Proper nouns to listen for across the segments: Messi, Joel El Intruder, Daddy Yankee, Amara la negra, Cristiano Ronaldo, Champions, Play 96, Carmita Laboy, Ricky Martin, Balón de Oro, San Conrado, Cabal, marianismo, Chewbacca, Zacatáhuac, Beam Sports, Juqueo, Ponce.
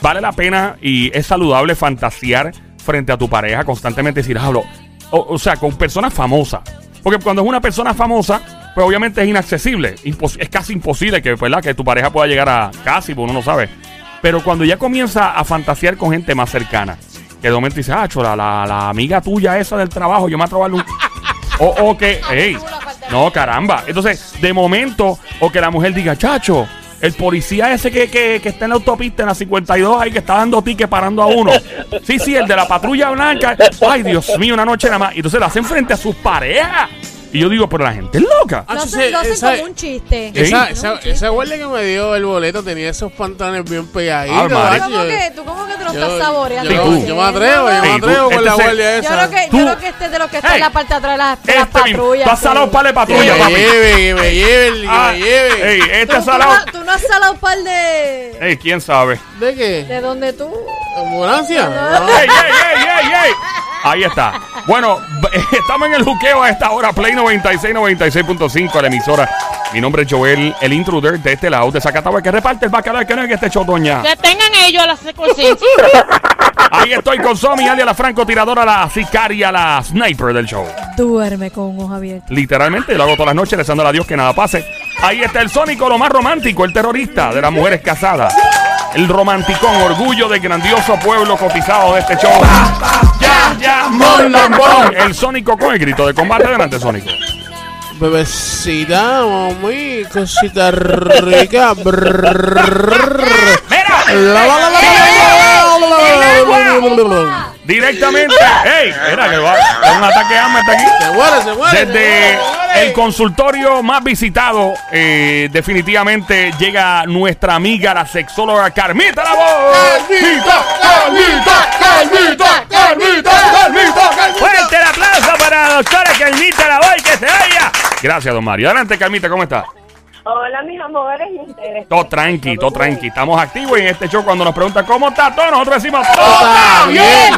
Vale la pena y es saludable fantasear frente a tu pareja constantemente, decir, hablo, o sea, con personas famosas. Porque cuando es una persona famosa, pues obviamente es inaccesible. Es casi imposible que, ¿verdad?, que tu pareja pueda llegar a casi, porque uno no sabe. Pero cuando ya comienza a fantasear con gente más cercana, que de momento dices, ah, chola, la amiga tuya esa del trabajo, yo me atrevo a darle un... o que, hey, no, caramba. Entonces, de momento, o que la mujer diga, chacho, el policía ese que está en la autopista, en la 52, ahí que está dando tickets parando a uno. Sí, el de la patrulla blanca. Ay, Dios mío, una noche nada más. Y entonces la hacen frente a sus parejas. Y yo digo, pero la gente es loca. Lo hacen como un chiste. Esa guardia que me dio el boleto tenía esos pantalones bien pegaditos. ¿Tú cómo que te lo estás saboreando? Yo me atrevo con la guardia esa. Yo creo que este es de los que está en la parte de atrás de las patrullas. Tú has salado par de patrullas, papi. Que me lleve. Este salado. Tú no has salado par de... ¿Quién sabe? ¿De qué? ¿De dónde tú? ¿Ambulancia? ¡Ey! Ahí está. Bueno, estamos en el juqueo a esta hora. Play 96, 96.5, la emisora. Mi nombre es Joel, el Intruder, de este lado de Zacatáhuac, que reparte el bacalao, que no es que esté chodoña. Que tengan ellos la circunstancia. Ahí estoy con Somi, alias la francotiradora, la sicaria, la sniper del show. Duerme con hoja abierta. Literalmente, lo hago todas las noches, rezándole a Dios que nada pase. Ahí está el Sónico, lo más romántico, el terrorista de las mujeres casadas. El romanticón, orgullo del grandioso pueblo cotizado de este show. El Sónico con el grito de combate. Adelante, Sónico. Bebecita, mami, cosita rica. Mira. Directamente. ¡Ey! Espera, que va. Un ataque de hambre está aquí. Se muere. Desde el consultorio más visitado, definitivamente llega nuestra amiga, la sexóloga Carmita Laboy. ¡Carmita! ¡Fuerte el aplauso para la doctora Carmita Laboy, que se vaya! Gracias, don Mario. Adelante, Carmita, ¿cómo está? Hola, mis amores. Todo tranqui. Estamos activos y en este show cuando nos preguntan cómo está todo, nosotros decimos ¡todo bien!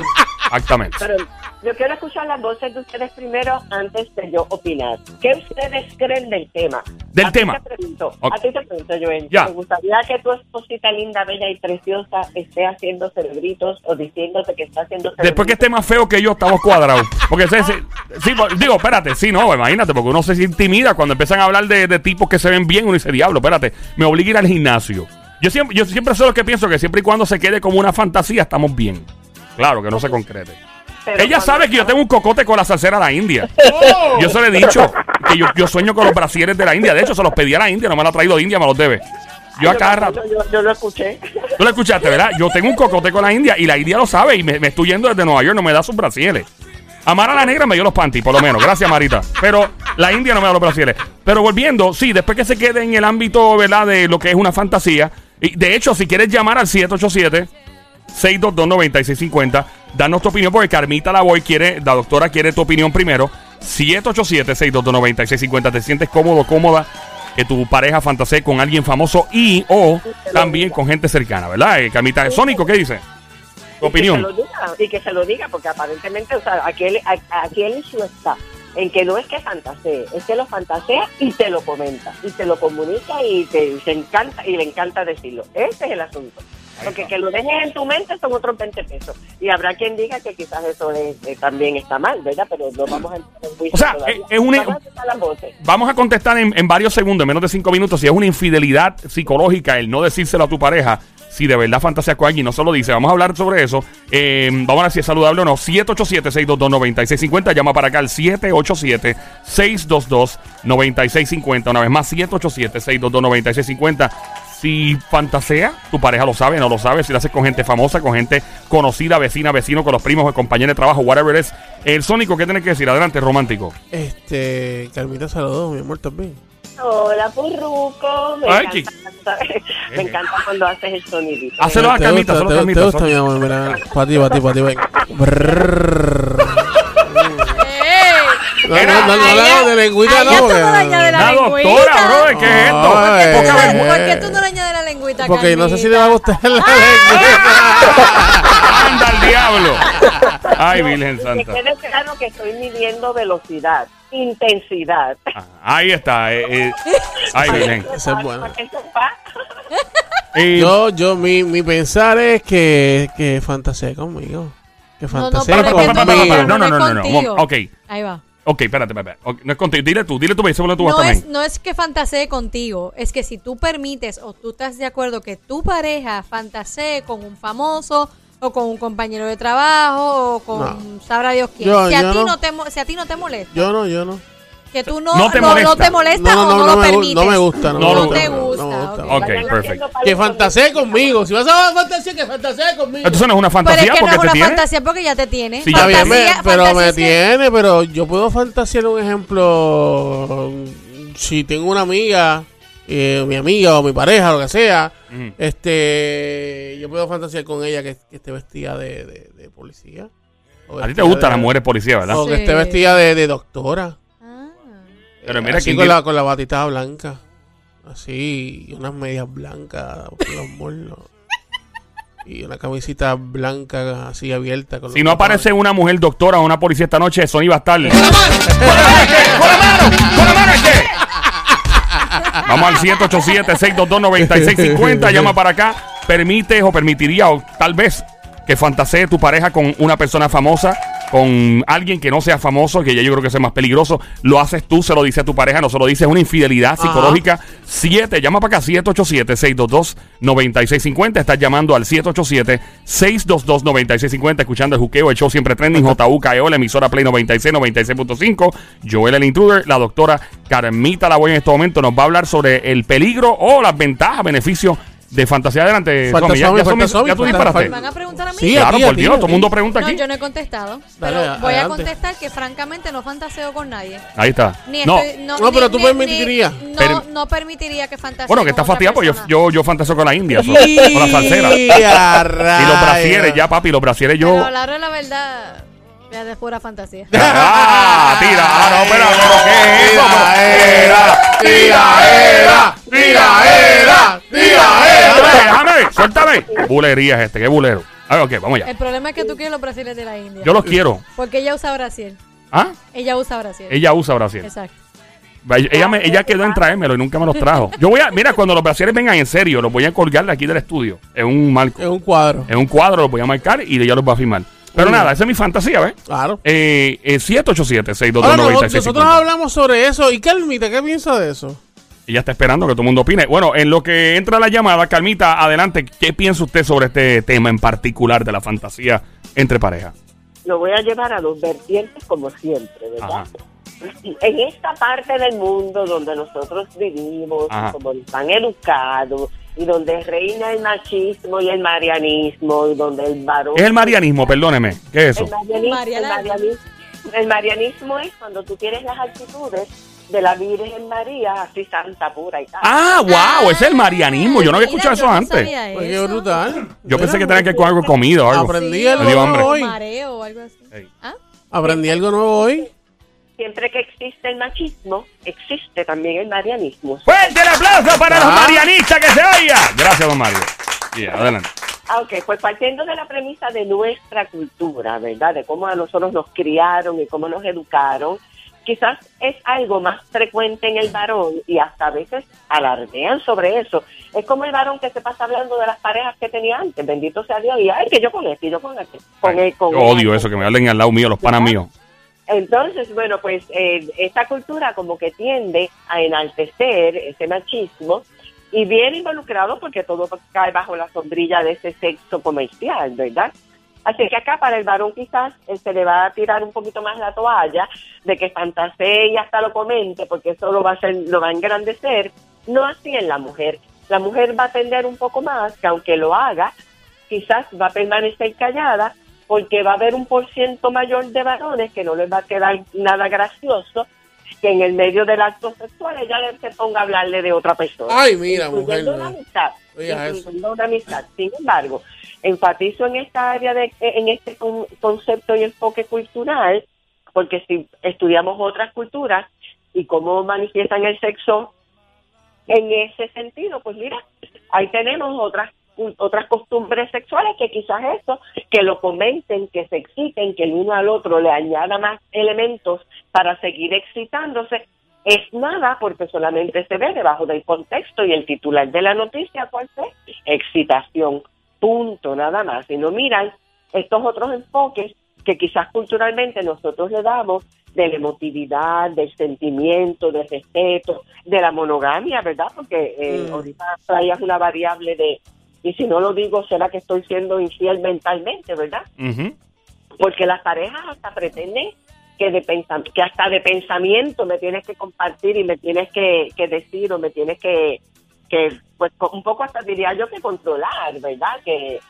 Exactamente. Pero yo quiero escuchar las voces de ustedes primero antes de yo opinar. ¿Qué ustedes creen del tema? A ti te pregunto, Joel. Ya. ¿Te gustaría que tu esposita linda, bella y preciosa esté haciendo cerebritos o diciéndote que está haciendo cerebritos? Después que esté más feo que yo, estamos cuadrados. Porque imagínate, porque uno se intimida cuando empiezan a hablar de tipos que se ven bien. Uno dice, diablo, espérate, me obliga a ir al gimnasio. Yo siempre soy lo que pienso, que siempre y cuando se quede como una fantasía, estamos bien. Claro, que no se concrete. Pero ella sabe que yo tengo un cocote con la salsera de la India. Yo se lo he dicho, que yo sueño con los brasieres de la India. De hecho, se los pedí a la India, no me lo ha traído de India, me los debe. Yo acá rato. Yo lo escuché. Tú lo escuchaste, ¿verdad? Yo tengo un cocote con la India y la India lo sabe y me estoy yendo desde Nueva York, no me da sus brasieres. Amara la negra me dio los panties, por lo menos. Gracias, Marita. Pero la India no me da los brasieres. Pero volviendo, sí, después que se quede en el ámbito, ¿verdad?, de lo que es una fantasía. Y de hecho, si quieres llamar al 787-622-9650, danos tu opinión, porque Carmita Laboy quiere, la doctora quiere tu opinión primero. 787-622-9650. ¿Te sientes cómodo, cómoda, que tu pareja fantasee con alguien famoso y o también con gente cercana, ¿verdad? Carmita, Sónico, ¿qué dice? Tu opinión. Que se lo diga, porque aparentemente, o sea, aquí el issue está en que no es que fantasee, es que lo fantasea y te lo comenta, y te lo comunica y le encanta decirlo. Ese es el asunto. Porque que lo dejes en tu mente son otros 20 pesos. Y habrá quien diga que quizás eso también está mal, ¿verdad? Pero no vamos a entrar en juicio. O sea, vamos a contestar en varios segundos, en menos de 5 minutos, si es una infidelidad psicológica el no decírselo a tu pareja. Si de verdad fantasea con alguien y no se lo dice, vamos a hablar sobre eso. Vamos a ver si es saludable o no. 787-622-9650. Llama para acá al 787-622-9650. Una vez más, 787-622-9650. Si fantasea, tu pareja lo sabe, no lo sabe. Si lo haces con gente famosa, con gente conocida, vecina, vecino, con los primos, con compañeros de trabajo, whatever it is. El Sónico, ¿qué tienes que decir? Adelante, romántico. Carmita, saludos, mi amor, también. Hola, Purruco. Me encanta cuando haces el sonidito. Hazlo a Carmita, solo Carmita. Te gusta, mi amor, mira. Para ti, ven. No, de lengüita no. La doctora, bro, ¿qué es esto? ¿Por qué tú no le añades la lengüita, Carmita? Porque no sé si le va a gustar la lengüita. ¡Anda al diablo! Ay, Virgen Santa. Me quede claro que estoy midiendo velocidad. Intensidad. Ahí está. Ahí, Virgen. Eso es bueno. Mi pensar es que fantasee conmigo. Que fantasee conmigo. No. Ok. Ahí va. Ok, espérate. Okay, no es contigo. Dile tú, díselo tú también. No es que fantasee contigo. Es que si tú permites o tú estás de acuerdo que tu pareja fantasee con un famoso o con un compañero de trabajo o con sabrá Dios quién. Si a ti no te molesta. Yo no. Que tú no te molesta o no lo permites. No me gusta. No me gusta. Ok, perfecto. Que fantasee conmigo. Si vas a fantasear, que fantasee conmigo. Entonces no es una fantasía porque te tiene. Pero es que no es una fantasía porque ya te tiene. Sí, fantasía, pero me tiene. Pero yo puedo fantasear un ejemplo. Si tengo una amiga, mi amiga o mi pareja, lo que sea, yo puedo fantasear con ella que esté vestida de policía. A ti te gustan las mujeres policías, ¿verdad? O que esté vestida de doctora. Pero mira así con la batita blanca. Así, y unas medias blancas con los muslos. Y una camisita blanca así abierta. Si no aparece una mujer doctora o una policía esta noche, Sony va a estar. ¡Con la mano! Vamos al 787-622-9650. Llama para acá. ¿Permites o permitiría o tal vez que fantasee tu pareja con una persona famosa? Con alguien que no sea famoso, que ya yo creo que es más peligroso. Lo haces tú, se lo dice a tu pareja, no se lo dices, es una infidelidad psicológica. Llama para acá, 787-622-9650. Estás llamando al 787-622-9650, escuchando el juqueo, el show siempre trending, JUKEO, la emisora Play 96, 96.5. Joel el Intruder, la doctora Carmita Laboy en este momento nos va a hablar sobre el peligro o las ventajas, beneficios de fantasía. Adelante, ya tú disparaste. ¿Me van a preguntar a mí? Sí, claro, por Dios, todo el mundo pregunta aquí. No, yo no he contestado. Dale, pero voy a contestar que francamente no fantaseo con nadie. Ahí está. Pero tú permitirías. No permitiría que fantasee. Bueno, que estás fastidiado, pues yo fantaseo con la India, con la salsera. Y los brasieres, ya papi, los brasieres yo. Pero a la hora de la verdad, ya de pura fantasía. Tira, déjame, suéltame. Bulerías qué bulero. A ver, ok, vamos allá. El problema es que tú quieres los brasiles de la India. Yo los quiero. Porque ella usa brasier. ¿Ah? Ella usa brasier. Exacto. Ella quedó en traérmelo y nunca me los trajo. Mira, cuando los brasieres vengan en serio, los voy a colgar de aquí del estudio. En un marco. En un cuadro los voy a marcar y ella los va a firmar. Pero nada, esa es mi fantasía, ¿ves? Claro. 787-622-9650. Nosotros hablamos sobre eso. ¿Y Carmita, qué piensa de eso? Ella está esperando que todo el mundo opine. Bueno, en lo que entra la llamada, Carmita, adelante. ¿Qué piensa usted sobre este tema en particular de la fantasía entre parejas? Lo voy a llevar a los vertientes como siempre, ¿verdad? Ajá. En esta parte del mundo donde nosotros vivimos, como están educados, y donde reina el machismo y el marianismo, y donde el varón... Es el marianismo, perdóneme. ¿Qué es eso? El marianismo es cuando tú tienes las actitudes de la Virgen María, así santa, pura y tal. ¡Ah, wow! Es el marianismo. Yo no había escuchado eso antes. Pues qué brutal. Yo pensé que tenía que ver con algo comido o algo. Aprendí algo nuevo hoy. Mareo o algo así. Aprendí algo nuevo hoy. Siempre que existe el machismo, existe también el marianismo. ¡Fuerte el aplauso para los marianistas que se oiga! Gracias, don Mario. Yeah, adelante. Ok, pues partiendo de la premisa de nuestra cultura, ¿verdad? De cómo a nosotros nos criaron y cómo nos educaron, quizás es algo más frecuente en el varón y hasta a veces alardean sobre eso. Es como el varón que se pasa hablando de las parejas que tenía antes, bendito sea Dios, y ay, que yo con este, y yo con este. Yo odio eso, que me hablen al lado mío, los panas míos. Entonces, bueno, pues esta cultura como que tiende a enaltecer ese machismo y bien involucrado porque todo cae bajo la sombrilla de ese sexo comercial, ¿verdad? Así que acá para el varón quizás se le va a tirar un poquito más la toalla de que fantasee y hasta lo comente porque eso lo va a engrandecer. No así en la mujer. La mujer va a tender un poco más que aunque lo haga, quizás va a permanecer callada porque va a haber un % mayor de varones que no les va a quedar nada gracioso que en el medio del acto sexual ella se ponga a hablarle de otra persona. Ay, mira, mujer. Una amistad. Sin embargo, enfatizo en esta área, en este concepto y enfoque cultural, porque si estudiamos otras culturas y cómo manifiestan el sexo en ese sentido, pues mira, ahí tenemos otras costumbres sexuales que quizás eso, que lo comenten, que se exciten, que el uno al otro le añada más elementos para seguir excitándose, es nada porque solamente se ve debajo del contexto y el titular de la noticia, ¿cuál es? excitación, punto, nada más. Y no miran estos otros enfoques que quizás culturalmente nosotros le damos de la emotividad, del sentimiento, del respeto, de la monogamia, ¿verdad? Porque ahorita traías una variable de, y si no lo digo, será que estoy siendo infiel mentalmente, ¿verdad? Uh-huh. Porque las parejas hasta pretenden que hasta de pensamiento me tienes que compartir y me tienes que decir o me tienes que pues un poco hasta diría yo que controlar, ¿verdad? Que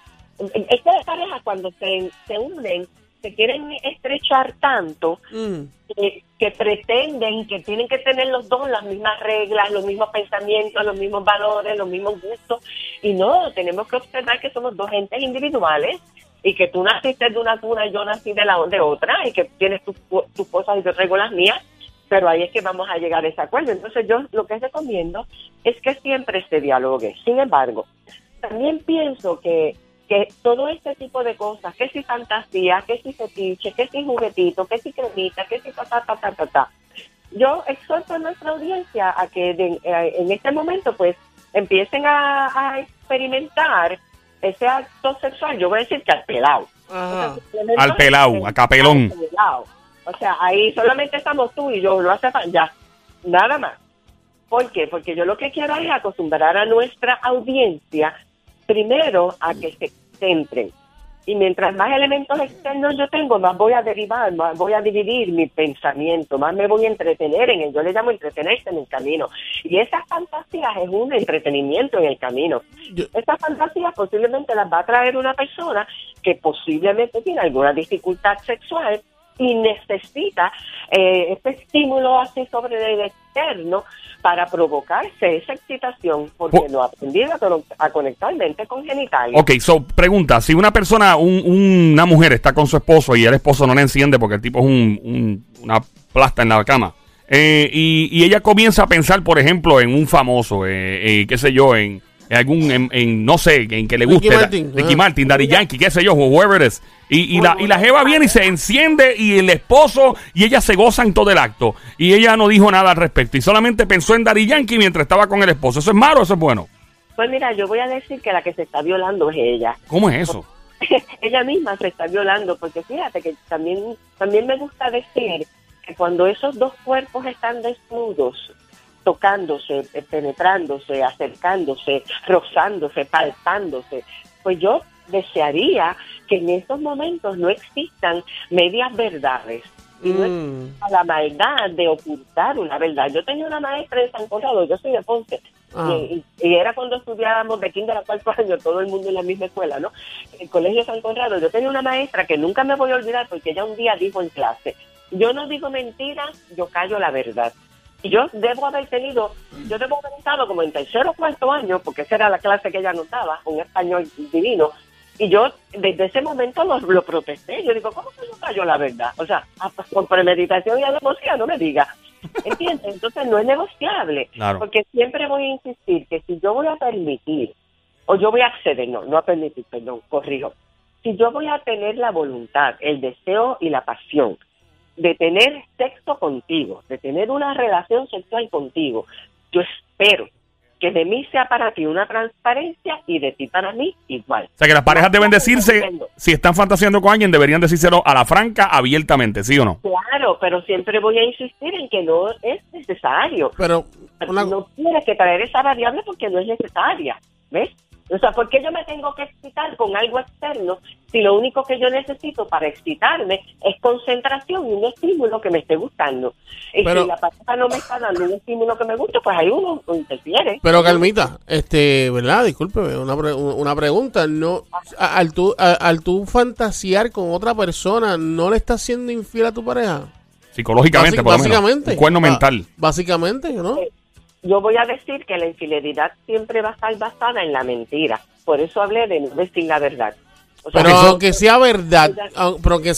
estas parejas cuando se unen se quieren estrechar tanto que pretenden que tienen que tener los dos las mismas reglas, los mismos pensamientos, los mismos valores, los mismos gustos. Y no, tenemos que observar que somos dos gentes individuales y que tú naciste de una cuna y yo nací de otra y que tienes tus cosas y yo traigo las mías, pero ahí es que vamos a llegar a ese acuerdo. Entonces yo lo que recomiendo es que siempre se dialogue. Sin embargo, también pienso que todo este tipo de cosas, que si fantasía, que si fetiche, que si juguetito, que si cremita, que si ta. Yo exhorto a nuestra audiencia a que en este momento pues empiecen a experimentar ese acto sexual. Yo voy a decir que al pelado. Ah, o sea, al pelado, a capelón. O sea, ahí solamente estamos tú y yo, lo hace ya, nada más. ¿Por qué? Porque yo lo que quiero es acostumbrar a nuestra audiencia primero a que se centren. Y mientras más elementos externos yo tengo, más voy a derivar, más voy a dividir mi pensamiento, más me voy a entretener en él. Yo le llamo entretenerse en el camino. Y esas fantasías es un entretenimiento en el camino. Esas fantasías posiblemente las va a traer una persona que posiblemente tiene alguna dificultad sexual y necesita este estímulo así sobre el externo para provocarse esa excitación, porque no aprendí a conectar mente con genitales. Ok, so, pregunta, si una persona, una mujer está con su esposo y el esposo no le enciende porque el tipo es una plasta en la cama, y ella comienza a pensar, por ejemplo, en un famoso, qué sé yo, en que le guste Ricky Martin, Daddy Yankee, qué sé yo, whoever it is, y la jeva viene y se enciende y el esposo y ella se gozan todo el acto y ella no dijo nada al respecto y solamente pensó en Daddy Yankee mientras estaba con el esposo. ¿Eso es malo o eso es bueno? Pues mira, yo voy a decir que la que se está violando es ella. ¿Cómo es eso? Ella misma se está violando, porque fíjate que también me gusta decir que cuando esos dos cuerpos están desnudos, tocándose, penetrándose, acercándose, rozándose, palpándose, pues yo desearía que en estos momentos no existan medias verdades y no exista la maldad de ocultar una verdad. Yo tenía una maestra de San Conrado, yo soy de Ponce, y era cuando estudiábamos de kinder a 4 años, todo el mundo en la misma escuela, ¿no? En el colegio San Conrado, yo tenía una maestra que nunca me voy a olvidar porque ella un día dijo en clase: yo no digo mentiras, yo callo la verdad. Y yo debo haber estado como en tercero o cuarto año, porque esa era la clase que ella anotaba, un español divino, y yo desde ese momento lo protesté. Yo digo, ¿cómo que no cayó la verdad? O sea, con premeditación y alevosía, no me digas, ¿entiendes? Entonces no es negociable, claro. Porque siempre voy a insistir que si yo voy a permitir, o yo voy a acceder, si yo voy a tener la voluntad, el deseo y la pasión de tener sexo contigo, de tener una relación sexual contigo, yo espero que de mí sea para ti una transparencia y de ti para mí igual. O sea, que las parejas deben decirse, si están fantaseando con alguien, deberían decírselo a la franca, abiertamente, ¿sí o no? Claro, pero siempre voy a insistir en que no es necesario. No tienes que traer esa variable porque no es necesaria, ¿ves? O sea, ¿por qué yo me tengo que excitar con algo externo si lo único que yo necesito para excitarme es concentración y un estímulo que me esté gustando? Y si la pareja no me está dando un estímulo que me gusta, pues ahí uno interfiere. Pero Carmita, ¿verdad? Discúlpeme, una pregunta. No, al tú fantasear con otra persona, ¿no le estás siendo infiel a tu pareja? Psicológicamente, básicamente. Un cuerno mental. Básicamente, ¿no? Yo voy a decir que la infidelidad siempre va a estar basada en la mentira. Por eso hablé de no decir la verdad. O sea, pero aunque sea verdad,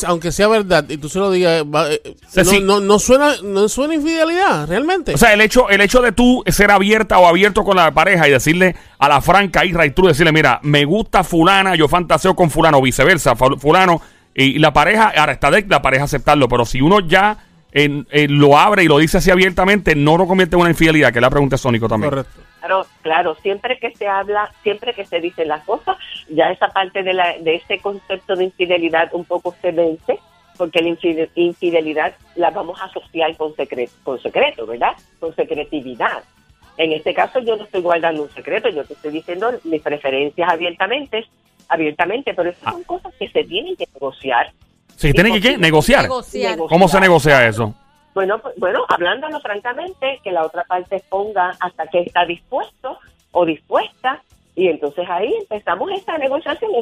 aunque sea verdad y tú se lo digas, no suena infidelidad realmente. O sea, el hecho de tú ser abierta o abierto con la pareja y decirle a la franca y tú decirle, mira, me gusta fulana, yo fantaseo con fulano, o viceversa, fulano y la pareja, ahora está de la pareja aceptarlo, pero si uno ya lo abre y lo dice así abiertamente, no lo convierte en una infidelidad, que es la pregunta de Sónico también. Correcto. Claro, siempre que se habla, siempre que se dice las cosas, ya esa parte de ese concepto de infidelidad un poco se vence, porque la infidelidad la vamos a asociar con secreto, ¿verdad? Con secretividad. En este caso yo no estoy guardando un secreto, yo te estoy diciendo mis preferencias abiertamente, pero esas son cosas que se tienen que negociar. ¿Se tienen que qué? ¿Negociar? ¿Cómo se negocia eso? Bueno, hablándolo francamente, que la otra parte exponga hasta que está dispuesto o dispuesta, y entonces ahí empezamos esta negociación.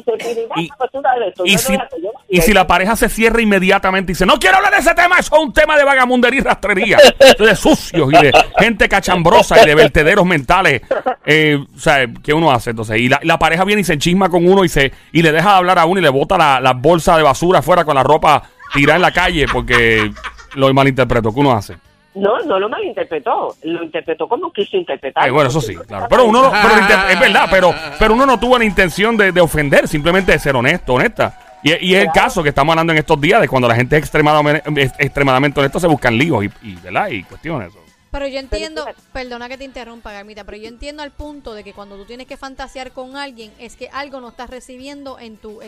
Y si la pareja se cierra inmediatamente y dice, no quiero hablar de ese tema, eso es un tema de vagamundería y rastrería, de sucios y de gente cachambrosa y de vertederos mentales, o sea, ¿qué uno hace entonces? Y la pareja viene y se enchisma con uno y le deja hablar a uno y le bota la bolsa de basura afuera con la ropa tirada en la calle porque... Lo malinterpretó, ¿qué uno hace? No lo malinterpretó, lo interpretó como quiso interpretar. Bueno, eso sí, claro. Pero uno no, es verdad, pero uno no tuvo la intención de ofender, simplemente de ser honesto, honesta. Y es el caso que estamos hablando en estos días de cuando la gente es extremadamente honesta, se buscan líos y ¿verdad? Y cuestiones. Pero yo entiendo, perdona que te interrumpa, Carmita, pero yo entiendo al punto de que cuando tú tienes que fantasear con alguien es que algo no estás recibiendo en tu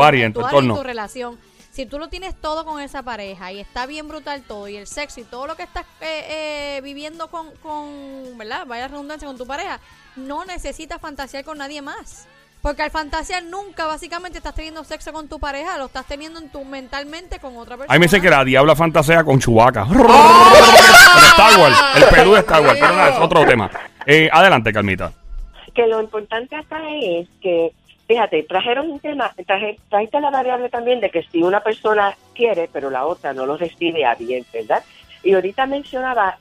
área, en tu relación. Si tú lo tienes todo con esa pareja y está bien brutal todo y el sexo y todo lo que estás viviendo con ¿verdad? Vaya redundancia, con tu pareja, no necesitas fantasear con nadie más. Porque al fantasear nunca básicamente estás teniendo sexo con tu pareja, lo estás teniendo mentalmente con otra persona. Ahí me dice que la diabla fantasea con Chewbacca. ¡Oh! El Star Wars, el Perú de Star Wars, pero nada, es otro tema. Adelante, Carmita. Que lo importante acá es que fíjate, trajeron un tema, trajiste la variable también de que si una persona quiere, pero la otra no lo recibe a bien, ¿verdad? Y ahorita mencionaba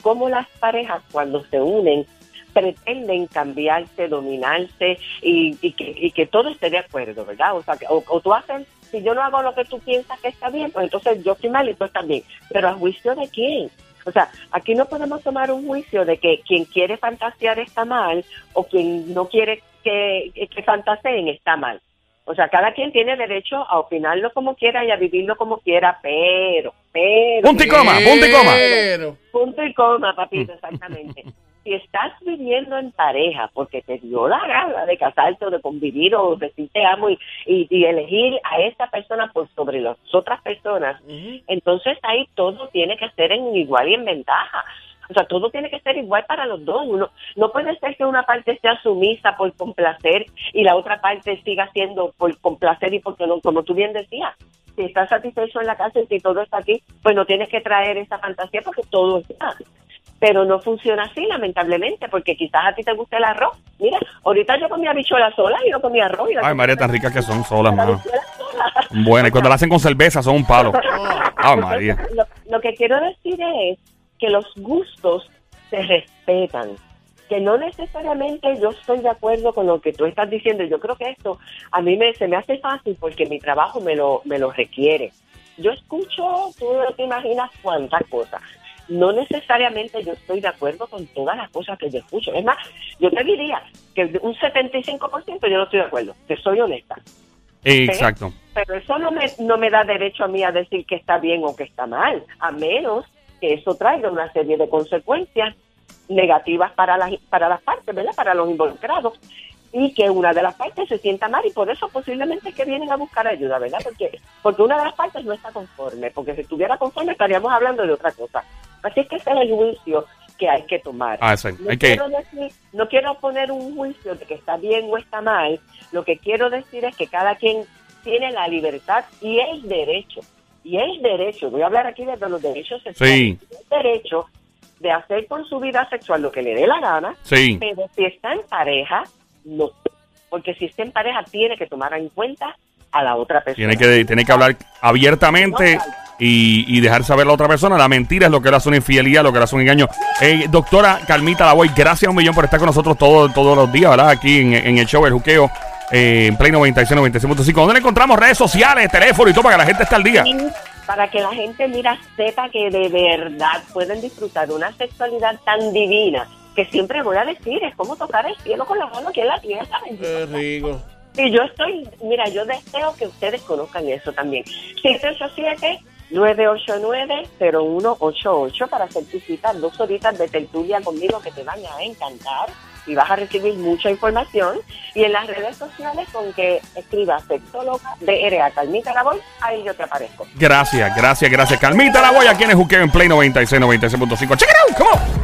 cómo las parejas cuando se unen pretenden cambiarse, dominarse y que todo esté de acuerdo, ¿verdad? O sea, que, o tú haces, si yo no hago lo que tú piensas que está bien, pues entonces yo estoy mal y tú estás bien. ¿Pero a juicio de quién? O sea, aquí no podemos tomar un juicio de que quien quiere fantasear está mal o quien no quiere que fantaseen está mal. O sea, cada quien tiene derecho a opinarlo como quiera y a vivirlo como quiera, pero... Punto y coma, papito, exactamente. Si estás viviendo en pareja porque te dio la gana de casarte o de convivir o de decir te amo y elegir a esta persona por sobre las otras personas, entonces ahí todo tiene que ser en igual y en ventaja. O sea, todo tiene que ser igual para los dos. Uno, no puede ser que una parte sea sumisa por complacer y la otra parte siga siendo por complacer y porque no, como tú bien decías, si estás satisfecho en la casa y si todo está aquí, pues no tienes que traer esa fantasía porque todo está. Pero no funciona así, lamentablemente, porque quizás a ti te guste el arroz. Mira, ahorita yo comía habichuelas sola y no comía arroz. Ay, María, tan ricas que son solas, mano. Bueno, y cuando la hacen con cerveza son un palo. Ay, María. Lo que quiero decir es que los gustos se respetan, que no necesariamente yo estoy de acuerdo con lo que tú estás diciendo. Yo creo que esto a mí se me hace fácil porque mi trabajo me lo requiere. Yo escucho, tú no te imaginas cuántas cosas. No necesariamente yo estoy de acuerdo con todas las cosas que yo escucho. Es más, yo te diría que un 75% yo no estoy de acuerdo, te soy honesta. Exacto. ¿Sí? Pero eso no me da derecho a mí a decir que está bien o que está mal, a menos que eso traiga una serie de consecuencias negativas para las partes, ¿verdad? Para los involucrados. Y que una de las partes se sienta mal y por eso posiblemente es que vienen a buscar ayuda, ¿verdad? Porque una de las partes no está conforme, porque si estuviera conforme estaríamos hablando de otra cosa. Así es que ese es el juicio que hay que tomar. No quiero poner un juicio de que está bien o está mal. Lo que quiero decir es que cada quien tiene la libertad y el derecho. Voy a hablar aquí de los derechos sexuales. Sí. El derecho de hacer con su vida sexual lo que le dé la gana. Sí. Pero si está en pareja, no. Porque si está en pareja, tiene que tomar en cuenta a la otra persona. Tiene que hablar abiertamente. Y dejar saber a la otra persona. La mentira es lo que le hace una infidelidad, lo que le hace un engaño. Doctora Carmita Laboy, gracias un millón por estar con nosotros todos los días, ¿verdad? Aquí en el show El Juqueo, en Play 96, 96.5. ¿Dónde le encontramos? Redes sociales, teléfono y todo, para que la gente esté al día. Y para que la gente sepa que de verdad pueden disfrutar de una sexualidad tan divina, que siempre voy a decir, es como tocar el cielo con la mano aquí en la tierra. Qué rico. Y yo deseo que ustedes conozcan eso también. 787 989-0188 para hacer tu cita, 2 horitas de tertulia conmigo que te van a encantar y vas a recibir mucha información. Y en las redes sociales, con que escribas sexóloga DRA Carmita Laboy, ahí yo te aparezco. Gracias, gracias, gracias. Carmita Laboy, aquí en el Juqueo en Play 96, 96.5. ¡Check it out! ¡Come on!